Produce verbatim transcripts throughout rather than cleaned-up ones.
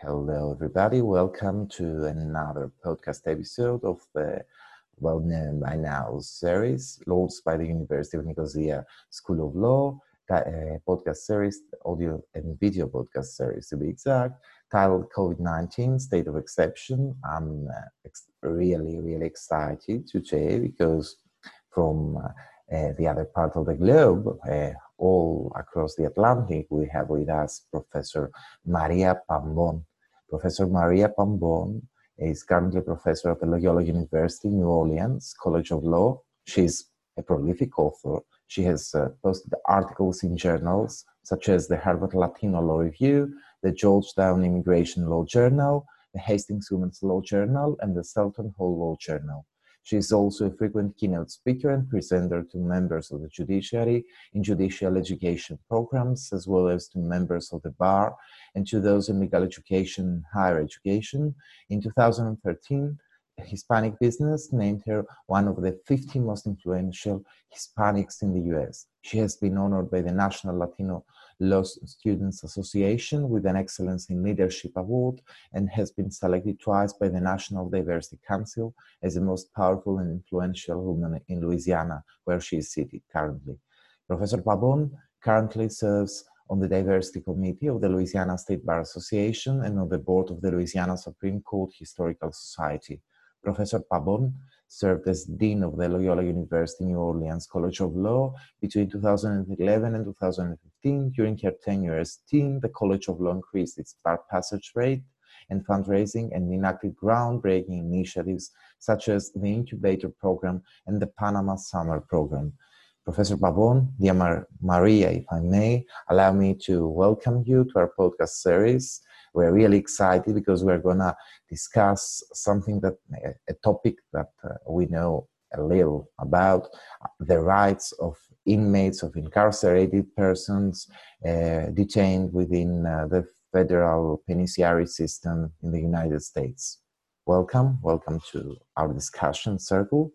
Hello, everybody. Welcome to another podcast episode of the well-known by now series launched by the University of Nicosia School of Law, a podcast series, audio and video podcast series to be exact, titled COVID nineteen State of Exception. I'm really, really excited today because from uh, the other part of the globe, uh, all across the Atlantic, we have with us Professor Maria Pabón. Professor Maria Pabón is currently a professor at the Loyola University New Orleans College of Law. She's a prolific author. She has uh, posted articles in journals such as the Harvard Latino Law Review, the Georgetown Immigration Law Journal, the Hastings Women's Law Journal, and the Seton Hall Law Journal. She is also a frequent keynote speaker and presenter to members of the judiciary in judicial education programs, as well as to members of the bar and to those in legal education and higher education. In two thousand thirteen, Hispanic Business named her one of the fifty most influential Hispanics in the U S. She has been honored by the National Latino Law Students Association with an Excellence in Leadership Award and has been selected twice by the National Diversity Council as the most powerful and influential woman in Louisiana, where she is seated currently. Professor Pabón currently serves on the Diversity Committee of the Louisiana State Bar Association and on the board of the Louisiana Supreme Court Historical Society. Professor Pabón served as Dean of the Loyola University New Orleans College of Law between two thousand eleven and two thousand fifteen. During her tenure as dean, the College of Law increased its bar passage rate and fundraising and enacted groundbreaking initiatives such as the Incubator Program and the Panama Summer Program. Professor Pabón, dear Mar- Maria, if I may, allow me to welcome you to our podcast series. We're really excited because we're going to discuss something that, a topic that uh, we know a little about, the rights of inmates, of incarcerated persons uh, detained within uh, the federal penitentiary system in the United States. Welcome, welcome to our discussion circle.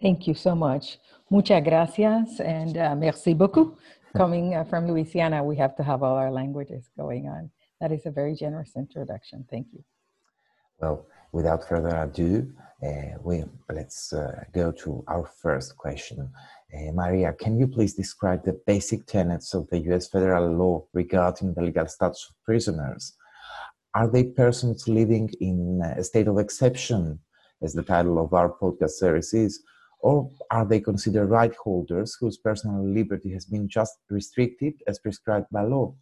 Thank you so much. Muchas gracias and uh, merci beaucoup. Coming uh, from Louisiana, we have to have all our languages going on. That is a very generous introduction. Thank you. Well, without further ado, uh, we, let's uh, go to our first question. Uh, Maria, can you please describe the basic tenets of the U S federal law regarding the legal status of prisoners? Are they persons living in a state of exception, as the title of our podcast series is, or are they considered right holders whose personal liberty has been just restricted as prescribed by law?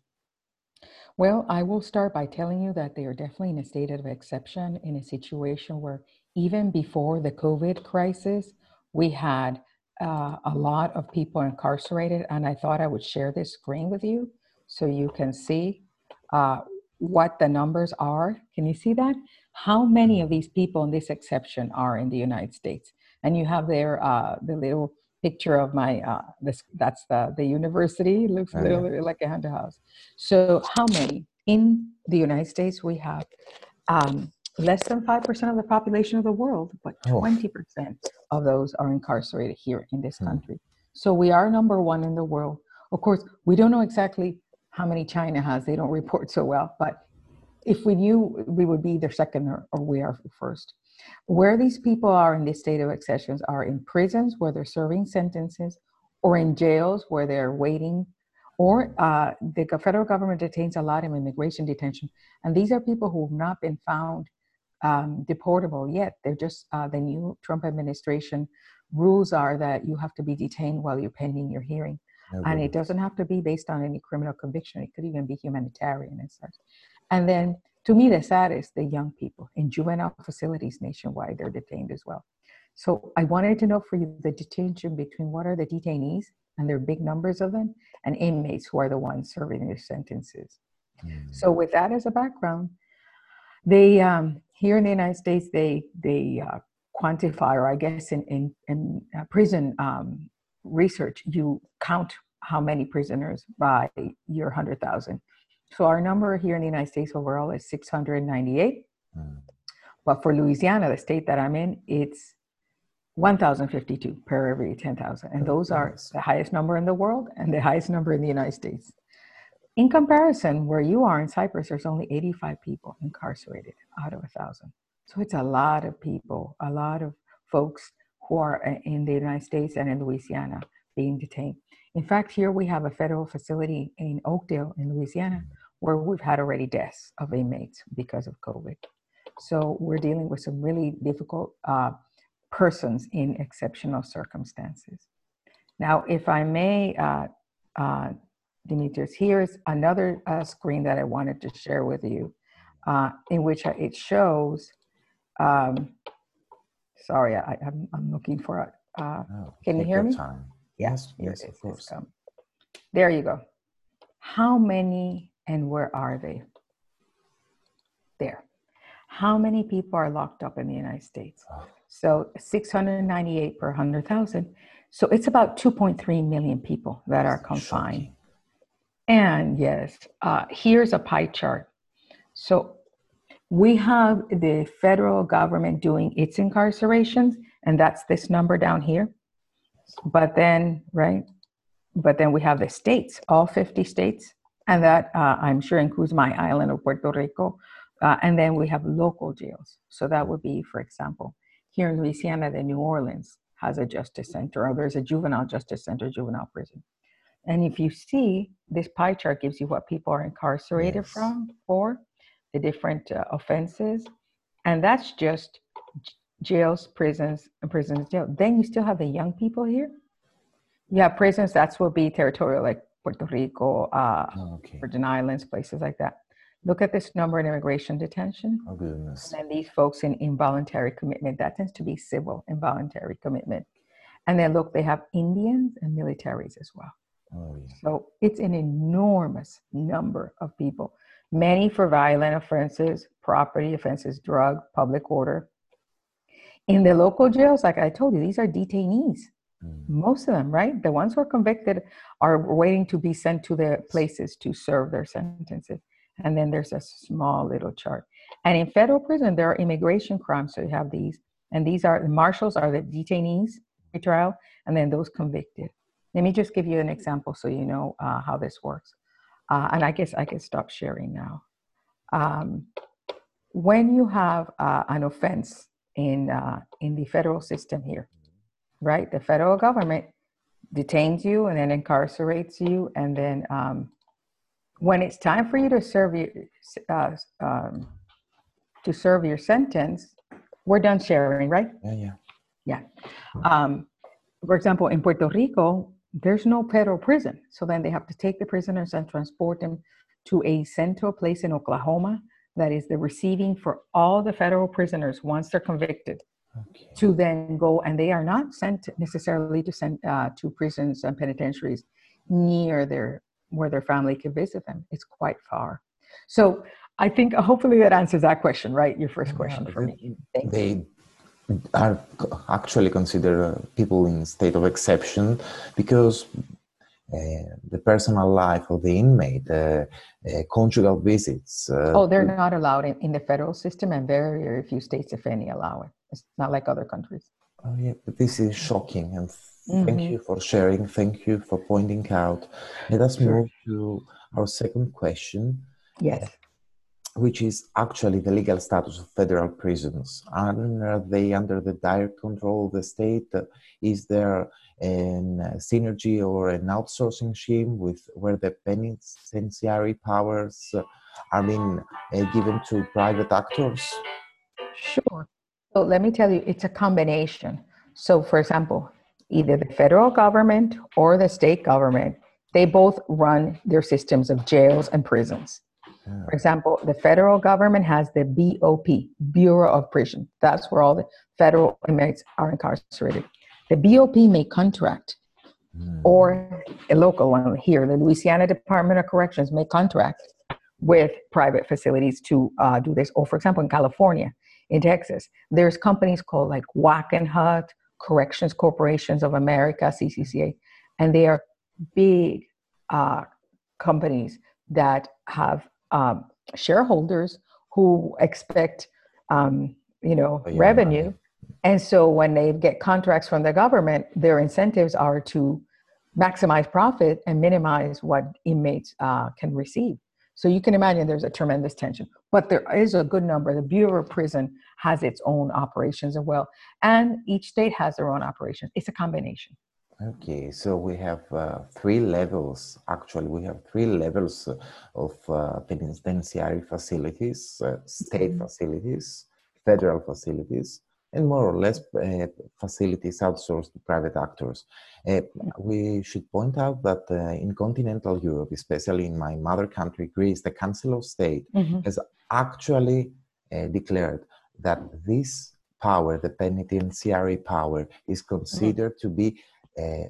Well, I will start by telling you that they are definitely in a state of exception, in a situation where even before the COVID crisis, we had uh, a lot of people incarcerated, and I thought I would share this screen with you so you can see uh, what the numbers are. Can you see that? How many of these people in this exception are in the United States? And you have there uh, the little picture of my, uh, this, that's the, the university, looks a little bit like a haunted house. So how many? In the United States, we have um, less than five percent of the population of the world, but twenty percent of those are incarcerated here in this country. So we are number one in the world. Of course, we don't know exactly how many China has. They don't report so well, but if we knew, we would be either second or, or we are first. Where these people are in this state of exceptions are in prisons where they're serving sentences, or in jails where they're waiting, or uh, the federal government detains a lot of immigration detention. And these are people who have not been found um, deportable yet. They're just, uh, the new Trump administration rules are that you have to be detained while you're pending your hearing. Okay. And it doesn't have to be based on any criminal conviction. It could even be humanitarian and such. And then to me, the saddest, the young people in juvenile facilities nationwide, they're detained as well. So I wanted to know for you the distinction between what are the detainees, and there are big numbers of them, and inmates who are the ones serving their sentences. Mm-hmm. So with that as a background, they um, here in the United States, they they uh, quantify, or I guess in, in, in uh, prison um, research, you count how many prisoners by your one hundred thousand. So our number here in the United States overall is six hundred ninety-eight. Mm. But for Louisiana, the state that I'm in, it's one thousand fifty-two per every ten thousand. And those are the highest number in the world and the highest number in the United States. In comparison, where you are in Cyprus, there's only eighty-five people incarcerated out of a thousand. So it's a lot of people, a lot of folks who are in the United States and in Louisiana being detained. In fact, here we have a federal facility in Oakdale in Louisiana where we've had already deaths of inmates because of COVID. So we're dealing with some really difficult uh, persons in exceptional circumstances. Now, if I may, uh, uh, Demetrius, here's another uh, screen that I wanted to share with you, uh, in which it shows, um, sorry, I, I'm, I'm looking for it. Uh, oh, can you hear me? Time. Yes, yes, yes, of course. Um, there you go. How many and where are they? There. How many people are locked up in the United States? Oh. So six hundred ninety-eight per one hundred thousand. So it's about two point three million people that That's are confined. Shocking. And yes, uh, here's a pie chart. So we have the federal government doing its incarcerations, and that's this number down here. But then, right, but then we have the states, all fifty states, and that uh, I'm sure includes my island of Puerto Rico. Uh, and then we have local jails. So that would be, for example, here in Louisiana, the New Orleans has a justice center, or there's a juvenile justice center, juvenile prison. And if you see, this pie chart gives you what people are incarcerated yes. from, for, the different uh, offenses. And that's just jails, prisons, and prisons, jail. Then you still have the young people here. You have prisons, that's will be territorial, like Puerto Rico, uh, oh, okay. Virgin Islands, places like that. Look at this number in immigration detention. Oh, goodness. And then these folks in involuntary commitment, that tends to be civil involuntary commitment. And then look, they have Indians and militaries as well. Oh, yeah. So it's an enormous number of people, many for violent offenses, property offenses, drug, public order. In the local jails, like I told you, these are detainees, mm. most of them, right? The ones who are convicted are waiting to be sent to their places to serve their sentences. And then there's a small little chart. And in federal prison, there are immigration crimes, so you have these. And these are, the marshals are the detainees in trial, and then those convicted. Let me just give you an example so you know uh, how this works. Uh, and I guess I can stop sharing now. Um, when you have uh, an offense in uh, in the federal system here, right? The federal government detains you and then incarcerates you. And then um, when it's time for you to serve your, uh, um, to serve your sentence, we're done sharing, right? Yeah, yeah. Yeah. Um, for example, in Puerto Rico, there's no federal prison. So then they have to take the prisoners and transport them to a central place in Oklahoma that is the receiving for all the federal prisoners once they're convicted okay. to then go. And they are not sent necessarily to send uh, to prisons and penitentiaries near their where their family can visit them. It's quite far. So I think hopefully that answers that question, right? Your first question yeah, for they, me. Thanks. They are actually considered people in state of exception because uh, the personal life of the inmate, uh, uh, conjugal visits. Uh, oh, they're not allowed in, in the federal system, and very, very few states, if any, allow it. It's not like other countries. Oh, yeah, but this is shocking. And thank mm-hmm. you for sharing. Thank you for pointing out. Let us sure. move to our second question. Yes. Which is actually the legal status of federal prisons. Are they under the direct control of the state? Is there a synergy or an outsourcing scheme with where the penitentiary powers are being given to private actors? Sure. So let me tell you, it's a combination. So for example, either the federal government or the state government, they both run their systems of jails and prisons. For example, the federal government has the B O P, Bureau of Prisons. That's where all the federal inmates are incarcerated. The B O P may contract, mm. or a local one here, the Louisiana Department of Corrections may contract with private facilities to uh, do this. Or for example, in California, in Texas, there's companies called like Wackenhut, Corrections Corporations of America, C C C A, and they are big uh, companies that have Um, shareholders who expect, um, you know, oh, yeah, revenue. Yeah. And so when they get contracts from the government, their incentives are to maximize profit and minimize what inmates uh, can receive. So you can imagine there's a tremendous tension, but there is a good number. The Bureau of Prisons has its own operations as well, and each state has their own operations. It's a combination. Okay, so we have uh, three levels. Actually, we have three levels of uh, penitentiary facilities, uh, state mm-hmm. facilities, federal facilities, and more or less uh, facilities outsourced to private actors. Uh, we should point out that uh, in continental Europe, especially in my mother country, Greece, the Council of State mm-hmm. has actually uh, declared that this power, the penitentiary power, is considered mm-hmm. to be a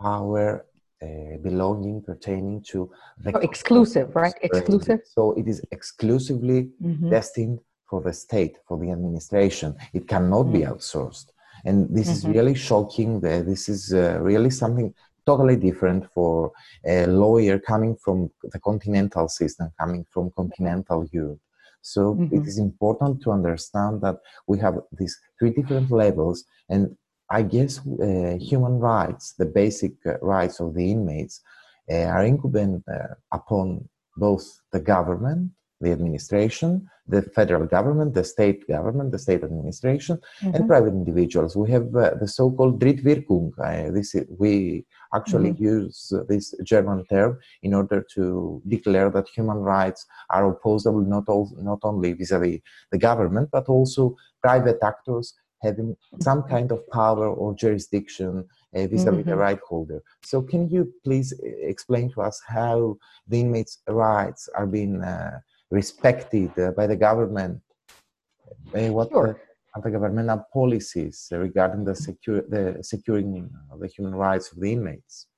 power uh, belonging, pertaining to the... So exclusive, right? Exclusive. So it is exclusively mm-hmm. destined for the state, for the administration. It cannot be outsourced. And this mm-hmm. is really shocking. This is uh, really something totally different for a lawyer coming from the continental system, coming from continental Europe. So mm-hmm. it is important to understand that we have these three different levels, and I guess uh, human rights, the basic uh, rights of the inmates, uh, are incumbent uh, upon both the government, the administration, the federal government, the state government, the state administration, mm-hmm. and private individuals. We have uh, the so-called Drittwirkung. Uh, this is, we actually mm-hmm. use uh, this German term in order to declare that human rights are opposable not, all, not only vis-a-vis the government, but also private actors having some kind of power or jurisdiction uh, vis-a-vis mm-hmm. the right holder. So can you please explain to us how the inmates' rights are being uh, respected uh, by the government? Uh, what sure. are the governmental policies regarding the, secure, the securing uh, the human rights of the inmates?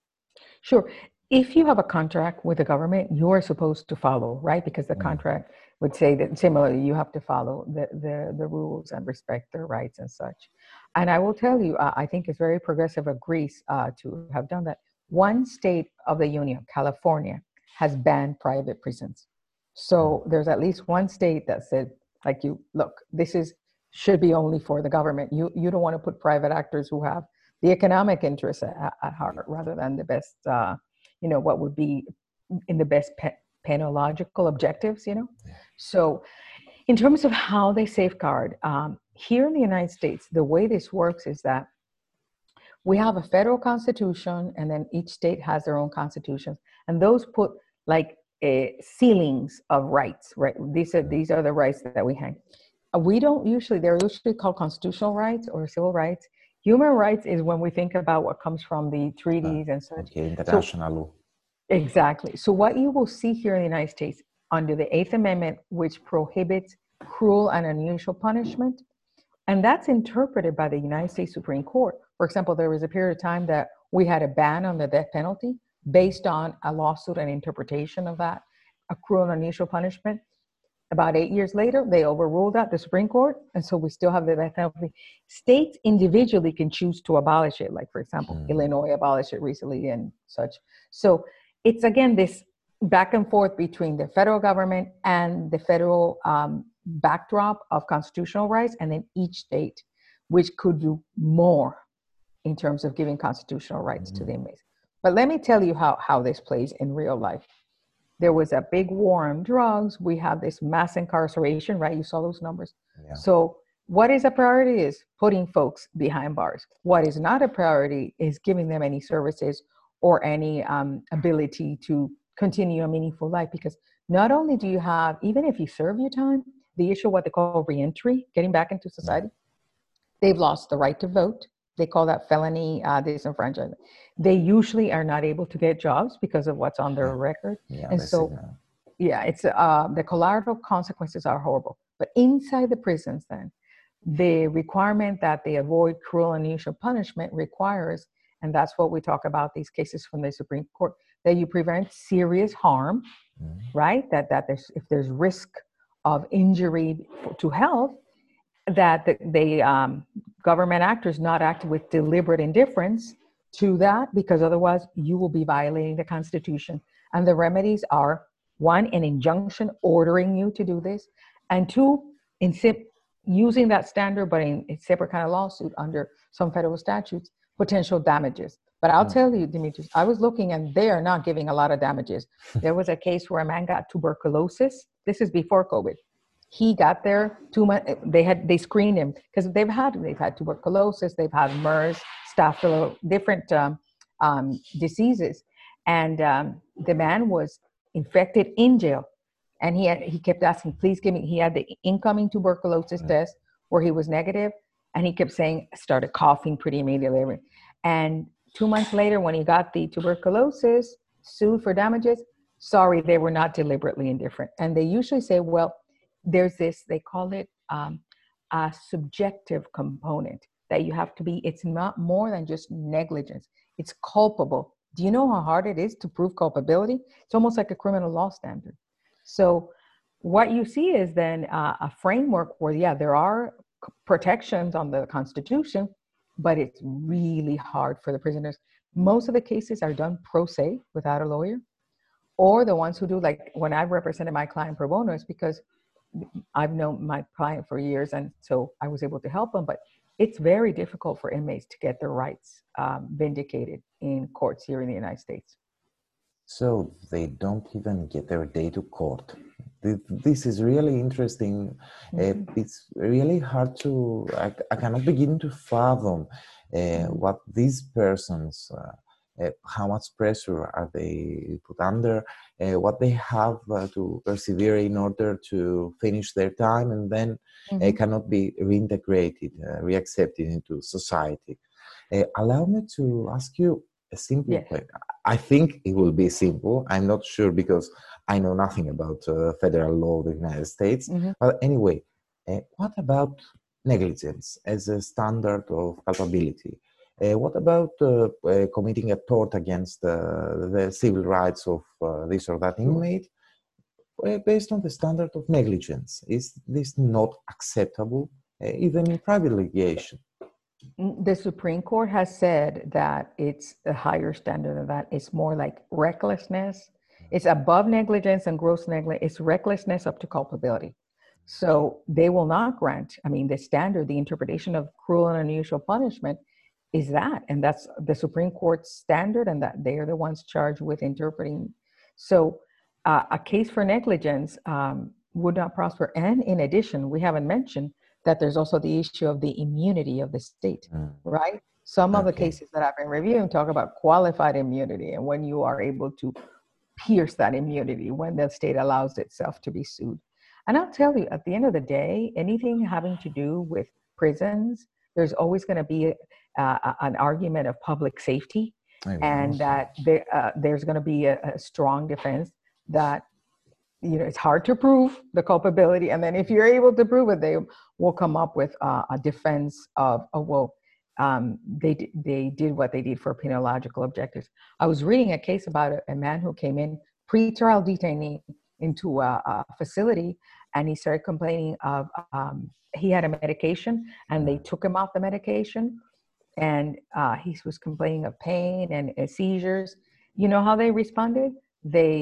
Sure. If you have a contract with the government, you're supposed to follow, right? Because the mm-hmm. contract would say that similarly, you have to follow the, the, the rules and respect their rights and such. And I will tell you, uh, I think it's very progressive of Greece uh, to have done that. One state of the union, California, has banned private prisons. So there's at least one state that said, like you, look, this is should be only for the government. You, you don't want to put private actors who have the economic interests at, at heart rather than the best, uh, you know, what would be in the best pe- penological objectives, you know? Yeah. So in terms of how they safeguard, um, here in the United States, the way this works is that we have a federal constitution, and then each state has their own constitutions. And those put like a ceilings of rights, right? These are, these are the rights that we hang. We don't usually, they're usually called constitutional rights or civil rights. Human rights is when we think about what comes from the treaties uh, and such. Okay, international law. So, exactly. So what you will see here in the United States under the Eighth Amendment, which prohibits cruel and unusual punishment, and that's interpreted by the United States Supreme Court. For example, there was a period of time that we had a ban on the death penalty based on a lawsuit and interpretation of that, a cruel and unusual punishment. About eight years later, they overruled that, the Supreme Court, and so we still have the death penalty. States individually can choose to abolish it, like, for example, mm. Illinois abolished it recently and such. So it's, again, this back and forth between the federal government and the federal um, backdrop of constitutional rights, and then each state, which could do more in terms of giving constitutional rights mm. to the inmates. But let me tell you how, how this plays in real life. There was a big war on drugs. We have this mass incarceration, right? You saw those numbers. Yeah. So what is a priority is putting folks behind bars. What is not a priority is giving them any services or any um, ability to continue a meaningful life. Because not only do you have, even if you serve your time, the issue of what they call reentry, getting back into society, they've lost the right to vote. They call that felony uh, disenfranchisement. They usually are not able to get jobs because of what's on their record. Yeah, and so, yeah, it's uh, the collateral consequences are horrible. But inside the prisons then, the requirement that they avoid cruel and unusual punishment requires, and that's what we talk about these cases from the Supreme Court, that you prevent serious harm, mm-hmm. right? That, that there's, if there's risk of injury to health, that the, the um, government actors not act with deliberate indifference to that, because otherwise you will be violating the Constitution. And the remedies are, one, an injunction ordering you to do this, and two, in sip, using that standard, but in a separate kind of lawsuit under some federal statutes, potential damages. But I'll tell you, Demetrius, I was looking and they are not giving a lot of damages. There was a case where a man got tuberculosis. This is before COVID. He got there two months. They had, they screened him because they've had, they've had tuberculosis. They've had MERS, staphylo, different um, um, diseases. And um, the man was infected in jail. And he had, he kept asking, please give me, he had the incoming tuberculosis mm-hmm. test where he was negative. And he kept saying, started coughing pretty immediately. And two months later, when he got the tuberculosis, sued for damages, sorry, they were not deliberately indifferent. And they usually say, well, there's this, they call it um, a subjective component that you have to be, it's not more than just negligence. It's culpable. Do you know how hard it is to prove culpability? It's almost like a criminal law standard. So what you see is then uh, a framework where, yeah, there are protections on the Constitution, but it's really hard for the prisoners. Most of the cases are done pro se without a lawyer, or the ones who do, like when I represented my client pro bono, it's because I've known my client for years and so I was able to help them, but it's very difficult for inmates to get their rights um, vindicated in courts here in the United States. So they don't even get their day to court. This is really interesting. Mm-hmm. Uh, it's really hard to, I, I cannot begin to fathom uh, what these persons, uh, uh, how much pressure are they put under, uh, what they have uh, to persevere in order to finish their time and then mm-hmm. uh, cannot be reintegrated, uh, reaccepted into society. Uh, allow me to ask you a simple yes. question. I think it will be simple. I'm not sure because I know nothing about uh, federal law of the United States. Mm-hmm. But anyway, uh, what about negligence as a standard of culpability? Uh, what about uh, uh, committing a tort against uh, the civil rights of uh, this or that inmate uh, based on the standard of negligence? Is this not acceptable, uh, even in private litigation? The Supreme Court has said that it's a higher standard than that. It's more like recklessness. It's above negligence and gross negligence. It's recklessness up to culpability. So they will not grant, I mean, the standard, the interpretation of cruel and unusual punishment is that. And that's the Supreme Court's standard and that they are the ones charged with interpreting. So uh, a case for negligence um, would not prosper. And in addition, we haven't mentioned that there's also the issue of the immunity of the state, mm. right? Some okay. of the cases that I've been reviewing talk about qualified immunity and when you are able to pierce that immunity when the state allows itself to be sued. And I'll tell you, at the end of the day, anything having to do with prisons, there's always going to be a, uh, an argument of public safety I and know. that there, uh, there's going to be a, a strong defense that, you know, it's hard to prove the culpability. And then if you're able to prove it, they will come up with uh, a defense of, oh, well, Um, they they did what they did for penological objectives. I was reading a case about a, a man who came in, pretrial detainee, into a, a facility, and he started complaining of um, he had a medication, and they took him off the medication, and uh, he was complaining of pain and uh, seizures. You know how they responded? They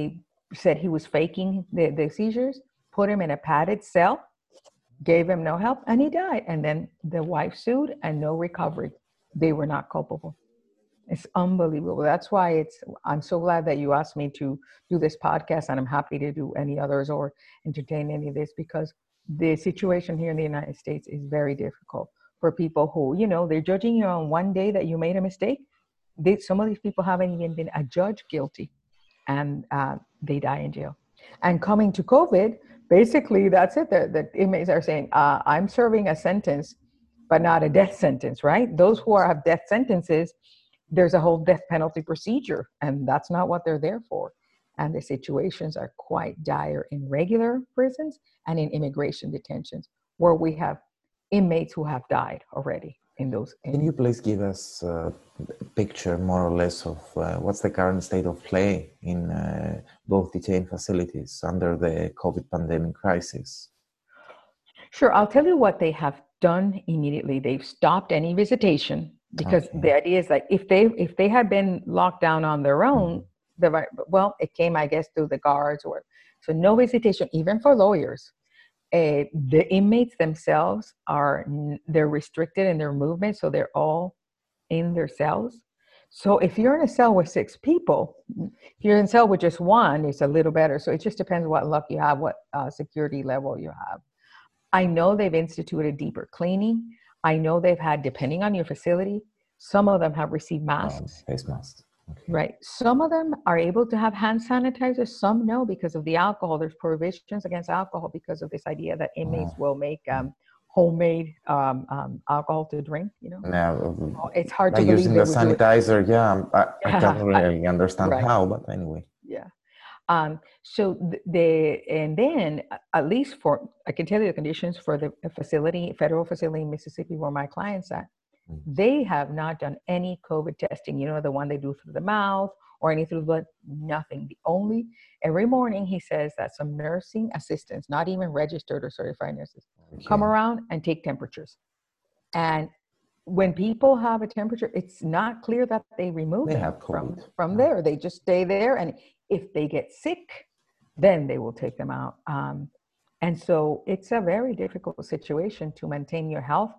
said he was faking the, the seizures, put him in a padded cell, gave him no help, and he died. And then the wife sued and no recovery. They were not culpable. It's unbelievable. That's why it's, I'm so glad that you asked me to do this podcast, and I'm happy to do any others or entertain any of this, because the situation here in the United States is very difficult for people who, you know, they're judging you on one day that you made a mistake. They, some of these people haven't even been adjudged guilty, and uh, they die in jail. And coming to COVID, basically, that's it. The, the inmates are saying, uh, I'm serving a sentence, but not a death sentence, right? Those who are, have death sentences, there's a whole death penalty procedure, and that's not what they're there for. And the situations are quite dire in regular prisons and in immigration detentions, where we have inmates who have died already in those. Can you please give us a picture, more or less, of uh, what's the current state of play in uh, both detained facilities under the COVID pandemic crisis? Sure. I'll tell you what they have done immediately. They've stopped any visitation, because okay. the idea is that if they if they had been locked down on their own, mm-hmm. the well, it came, I guess, through the guards. or So no visitation, even for lawyers. Uh, the inmates themselves are, they're restricted in their movement, so they're all in their cells. So if you're in a cell with six people, if you're in a cell with just one, it's a little better. So it just depends what luck you have, what uh, security level you have. I know they've instituted deeper cleaning. I know they've had, depending on your facility, some of them have received masks. Oh, face masks. Okay. Right. Some of them are able to have hand sanitizers. Some no, because of the alcohol. There's prohibitions against alcohol because of this idea that inmates oh. will make um, homemade um, um, alcohol to drink, you know? No, it's hard to believe using the sanitizer, yeah. I, I don't really I, understand right. how, but anyway. Yeah. Um, so the, and then at least for, I can tell you the conditions for the facility, federal facility in Mississippi where my clients at, mm-hmm. they have not done any COVID testing. You know, the one they do through the mouth or any through the blood, nothing. The only, every morning he says that some nursing assistants, not even registered or certified nurses, okay. come around and take temperatures. And when people have a temperature, it's not clear that they remove they them from, from there. They just stay there. And if they get sick, then they will take them out. Um, and so it's a very difficult situation to maintain your health.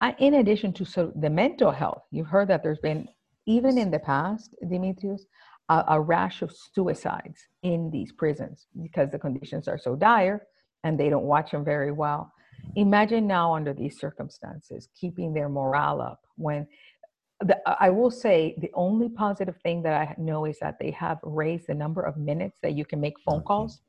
Uh, in addition to so the mental health, you've heard that there's been, even in the past, Demetrius, a, a rash of suicides in these prisons because the conditions are so dire and they don't watch them very well. Imagine now under these circumstances, keeping their morale up when, the, I will say the only positive thing that I know is that they have raised the number of minutes that you can make phone calls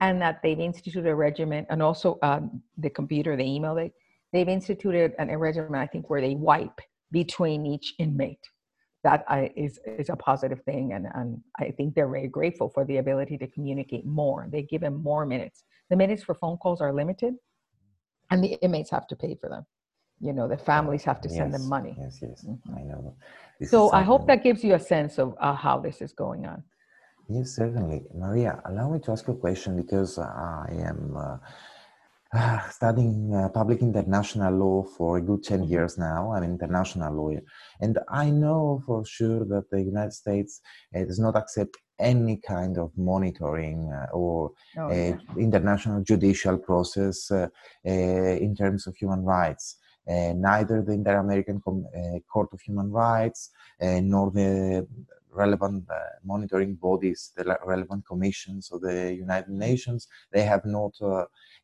and that they've instituted a regimen and also um, the computer, the email, they, they've instituted an, a regimen, I think, where they wipe between each inmate. That I, is, is a positive thing. And, and I think they're very grateful for the ability to communicate more. They give them more minutes. The minutes for phone calls are limited and the inmates have to pay for them. You know, the families have to send yes, them money. Yes, yes, mm-hmm. I know. This so I hope that gives you a sense of uh, how this is going on. Yes, certainly. Maria, allow me to ask you a question because I am... Uh, Uh, studying uh, public international law for a good ten years now. I'm an international lawyer. And I know for sure that the United States uh, does not accept any kind of monitoring uh, or oh, uh, yeah. international judicial process uh, uh, in terms of human rights. Uh, neither the Inter-American Com- uh, Court of Human Rights uh, nor the relevant uh, monitoring bodies, the relevant commissions of the United Nations, they have not uh,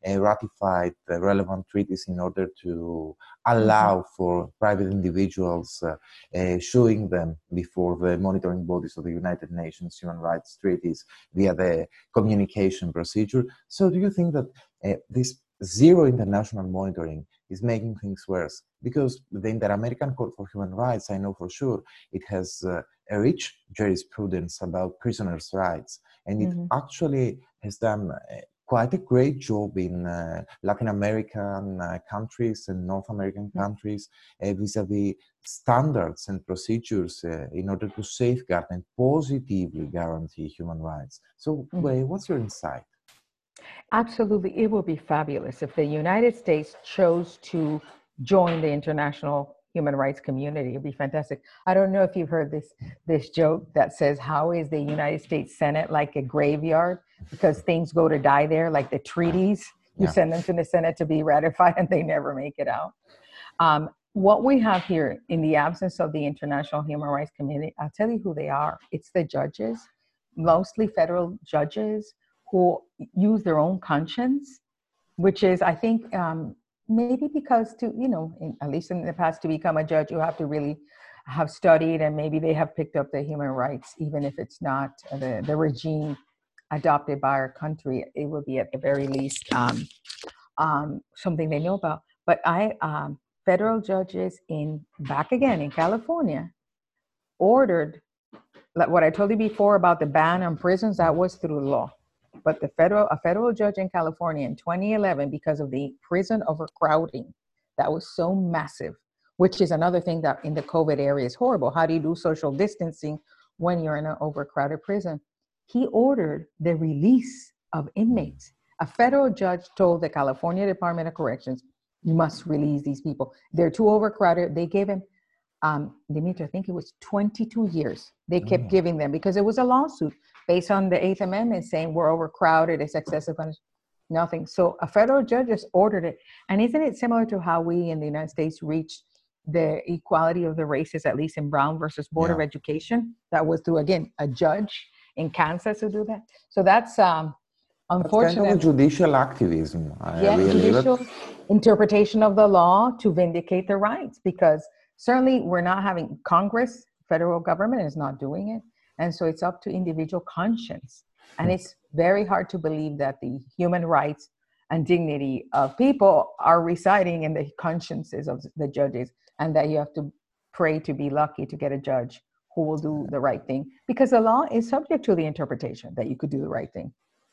uh, ratified the relevant treaties in order to allow for private individuals uh, uh, suing them before the monitoring bodies of the United Nations human rights treaties via the communication procedure. So do you think that uh, this zero international monitoring is making things worse? Because the Inter-American Court for Human Rights, I know for sure, it has uh, a rich jurisprudence about prisoners' rights. And it mm-hmm. actually has done quite a great job in uh, Latin American uh, countries and North American mm-hmm. countries uh, vis-a-vis standards and procedures uh, in order to safeguard and positively guarantee human rights. So mm-hmm. what's your insight? Absolutely. It would be fabulous if the United States chose to join the international human rights community. It'd be fantastic. I don't know if you've heard this this joke that says, how is the United States Senate like a graveyard? Because things go to die there, like the treaties. You yeah. send them to the Senate to be ratified and they never make it out. Um, what we have here in the absence of the international human rights community, I'll tell you who they are. It's the judges, mostly federal judges, who use their own conscience, which is, I think, um, maybe because to, you know, in, at least in the past, to become a judge, you have to really have studied, and maybe they have picked up the human rights, even if it's not the, the regime adopted by our country. It will be at the very least um, um, something they know about. But I, um, federal judges in, back again in California, ordered, like what I told you before about the ban on prisons, that was through law. But the federal, a federal judge in California in twenty eleven, because of the prison overcrowding that was so massive, which is another thing that in the COVID area is horrible. How do you do social distancing when you're in an overcrowded prison? He ordered the release of inmates. A federal judge told the California Department of Corrections, you must release these people. They're too overcrowded. They gave him, um, Demetra, I think it was twenty-two years. They kept mm. giving them because it was a lawsuit based on the Eighth Amendment saying we're overcrowded, it's excessive punishment, nothing. So a federal judge just ordered it. And isn't it similar to how we in the United States reached the equality of the races, at least in Brown versus Board yeah. of Education. That was through, again, a judge in Kansas who do that. So that's um, unfortunately kind of judicial activism. I yeah, really judicial that. interpretation of the law to vindicate the rights, because certainly we're not having Congress, federal government is not doing it. And so it's up to individual conscience. And it's very hard to believe that the human rights and dignity of people are residing in the consciences of the judges, and that you have to pray to be lucky to get a judge who will do the right thing, because the law is subject to the interpretation that you could do the right thing.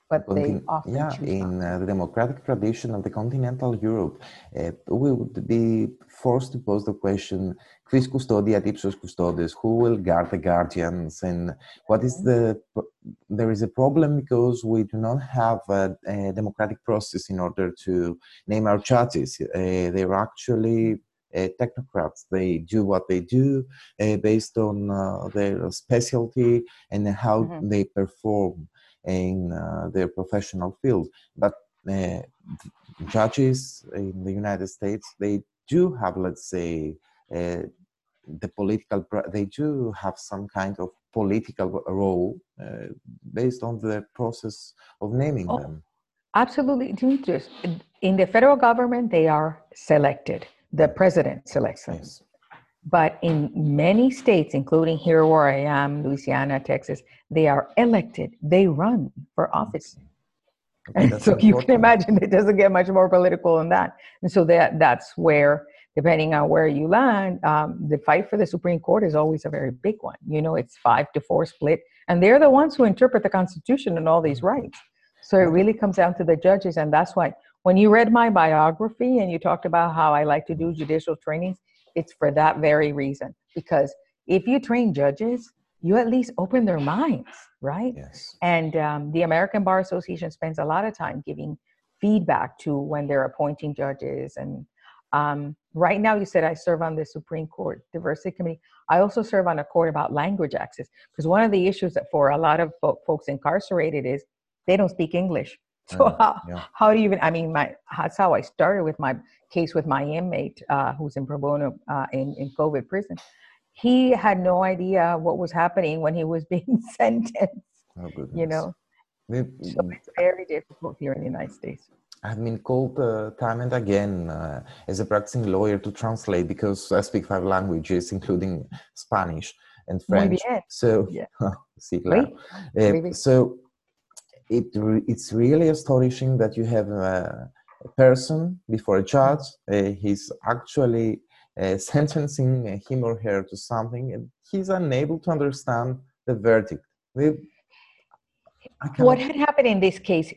But they often yeah, in uh, the democratic tradition of the continental Europe, uh, we would be forced to pose the question, quis custodiat ipsos custodes, who will guard the guardians? And what is the, there is a problem because we do not have a, a democratic process in order to name our judges. Uh, they're actually uh, technocrats. They do what they do uh, based on uh, their specialty and how mm-hmm. they perform in uh, their professional field. But uh, judges in the United States, they do have, let's say, uh, the political, they do have some kind of political role uh, based on the process of naming oh, them. Absolutely. In the federal government, they are selected. The president selects them. Yes. But in many states, including here where I am, Louisiana, Texas, they are elected. They run for office. Okay, and so important. You can imagine it doesn't get much more political than that. And so that that's where, depending on where you land, um, the fight for the Supreme Court is always a very big one. You know, it's five to four split. And they're the ones who interpret the Constitution and all these rights. So it really comes down to the judges. And that's why when you read my biography and you talked about how I like to do judicial trainings, it's for that very reason, because if you train judges, you at least open their minds, right? Yes. And um, the American Bar Association spends a lot of time giving feedback to when they're appointing judges. And um, right now, you said I serve on the Supreme Court Diversity Committee. I also serve on a court about language access, because one of the issues that for a lot of fo- folks incarcerated is they don't speak English. So uh, how, yeah. how do you even, I mean, my, that's how I started with my case with my inmate uh, who's in pro bono uh, in, in COVID prison. He had no idea what was happening when he was being sentenced, oh, you know. It, so it's very difficult here in the United States. I've been called uh, time and again uh, as a practicing lawyer to translate, because I speak five languages, including Spanish and French. So, yeah. sí, claro. uh, so It it's really astonishing that you have a, a person before a judge. Uh, he's actually uh, sentencing him or her to something, and he's unable to understand the verdict. They, what had happened in this case?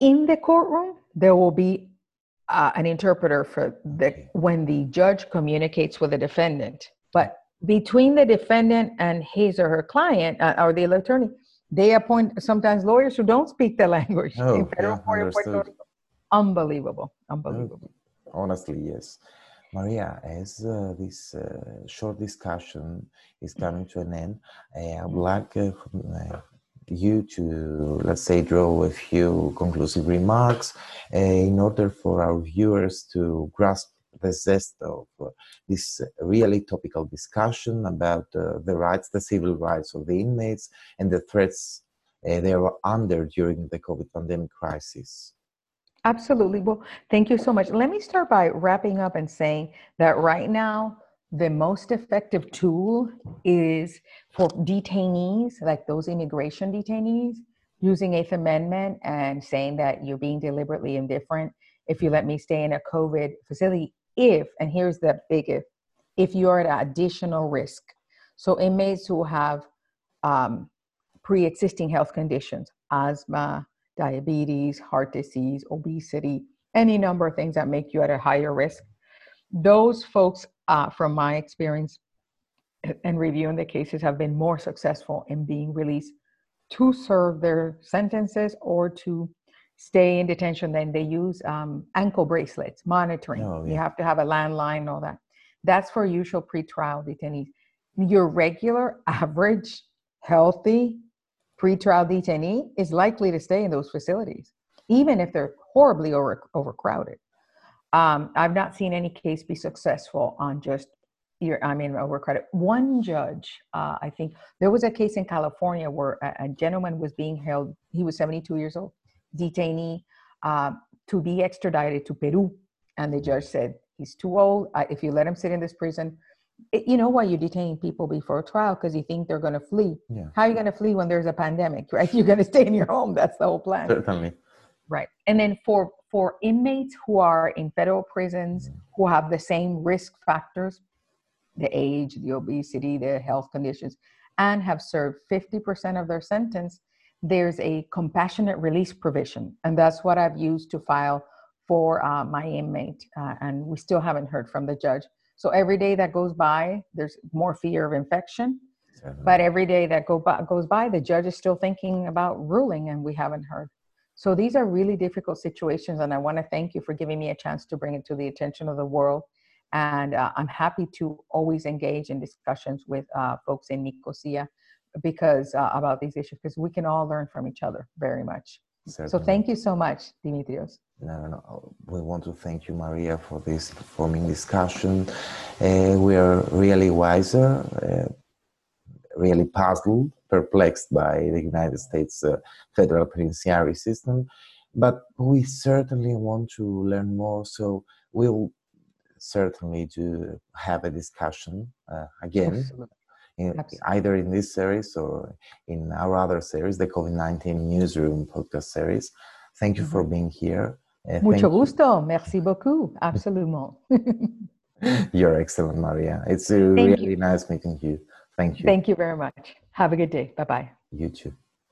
In the courtroom, there will be uh, an interpreter for the when the judge communicates with the defendant. But between the defendant and his or her client uh, or the attorney, they appoint sometimes lawyers who don't speak the language. Oh, in federal yeah, court of Puerto Rico. Unbelievable. Unbelievable. Honestly, yes. Maria, as uh, this uh, short discussion is coming to an end, uh, I would like uh, you to, let's say, draw a few conclusive remarks uh, in order for our viewers to grasp the zest of uh, this really topical discussion about uh, the rights, the civil rights of the inmates and the threats uh, they were under during the COVID pandemic crisis. Absolutely. Well, thank you so much. Let me start by wrapping up and saying that right now, the most effective tool is for detainees, like those immigration detainees, using Eighth Amendment and saying that you're being deliberately indifferent if you let me stay in a COVID facility. If, and here's the big if, if you're at additional risk. So inmates who have um, pre-existing health conditions, asthma, diabetes, heart disease, obesity, any number of things that make you at a higher risk. Those folks, uh, from my experience and reviewing the cases, have been more successful in being released to serve their sentences or to stay in detention. Then they use um, ankle bracelets, monitoring. Oh, yeah. You have to have a landline and all that. That's for usual pretrial detainees. Your regular, average, healthy pretrial detainee is likely to stay in those facilities, even if they're horribly over, overcrowded. Um, I've not seen any case be successful on just You're, I mean, overcrowded. One judge, uh, I think, there was a case in California where a, a gentleman was being held, he was seventy-two years old, detainee, uh, to be extradited to Peru. And the judge said, he's too old. Uh, if you let him sit in this prison, it, you know why you're detaining people before trial? Because you think they're going to flee. Yeah. How are you going to flee when there's a pandemic, right? You're going to stay in your home. That's the whole plan. Certainly. Right. And then for, for inmates who are in federal prisons, mm-hmm. who have the same risk factors, the age, the obesity, the health conditions, and have served fifty percent of their sentence, there's a compassionate release provision. And that's what I've used to file for uh, my inmate. Uh, and we still haven't heard from the judge. So every day that goes by, there's more fear of infection. Exactly. But every day that go by, goes by, the judge is still thinking about ruling, and we haven't heard. So these are really difficult situations. And I want to thank you for giving me a chance to bring it to the attention of the world. And uh, I'm happy to always engage in discussions with uh, folks in Nicosia because uh, about these issues, because we can all learn from each other very much. Certainly. So thank you so much, Dimitrios. No, no, we want to thank you, Maria, for this informing discussion. Uh, we are really wiser, uh, really puzzled, perplexed by the United States uh, federal penitentiary system, but we certainly want to learn more. So we'll certainly to have a discussion uh, again, in, either in this series or in our other series, the COVID nineteen Newsroom podcast series. Thank you mm-hmm. for being here. Uh, Mucho gusto. You. Merci beaucoup. Absolument. You're excellent, Maria. It's a thank really you. Nice meeting you. Thank you. Thank you very much. Have a good day. Bye-bye. You too.